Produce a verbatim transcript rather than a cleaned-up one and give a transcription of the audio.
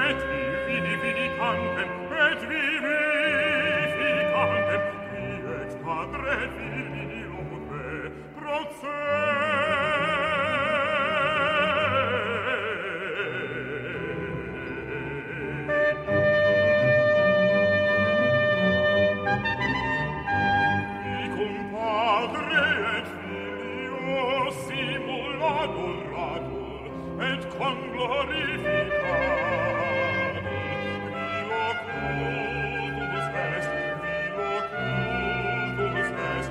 Glorificado, Dio cultus est, Dio cultus est,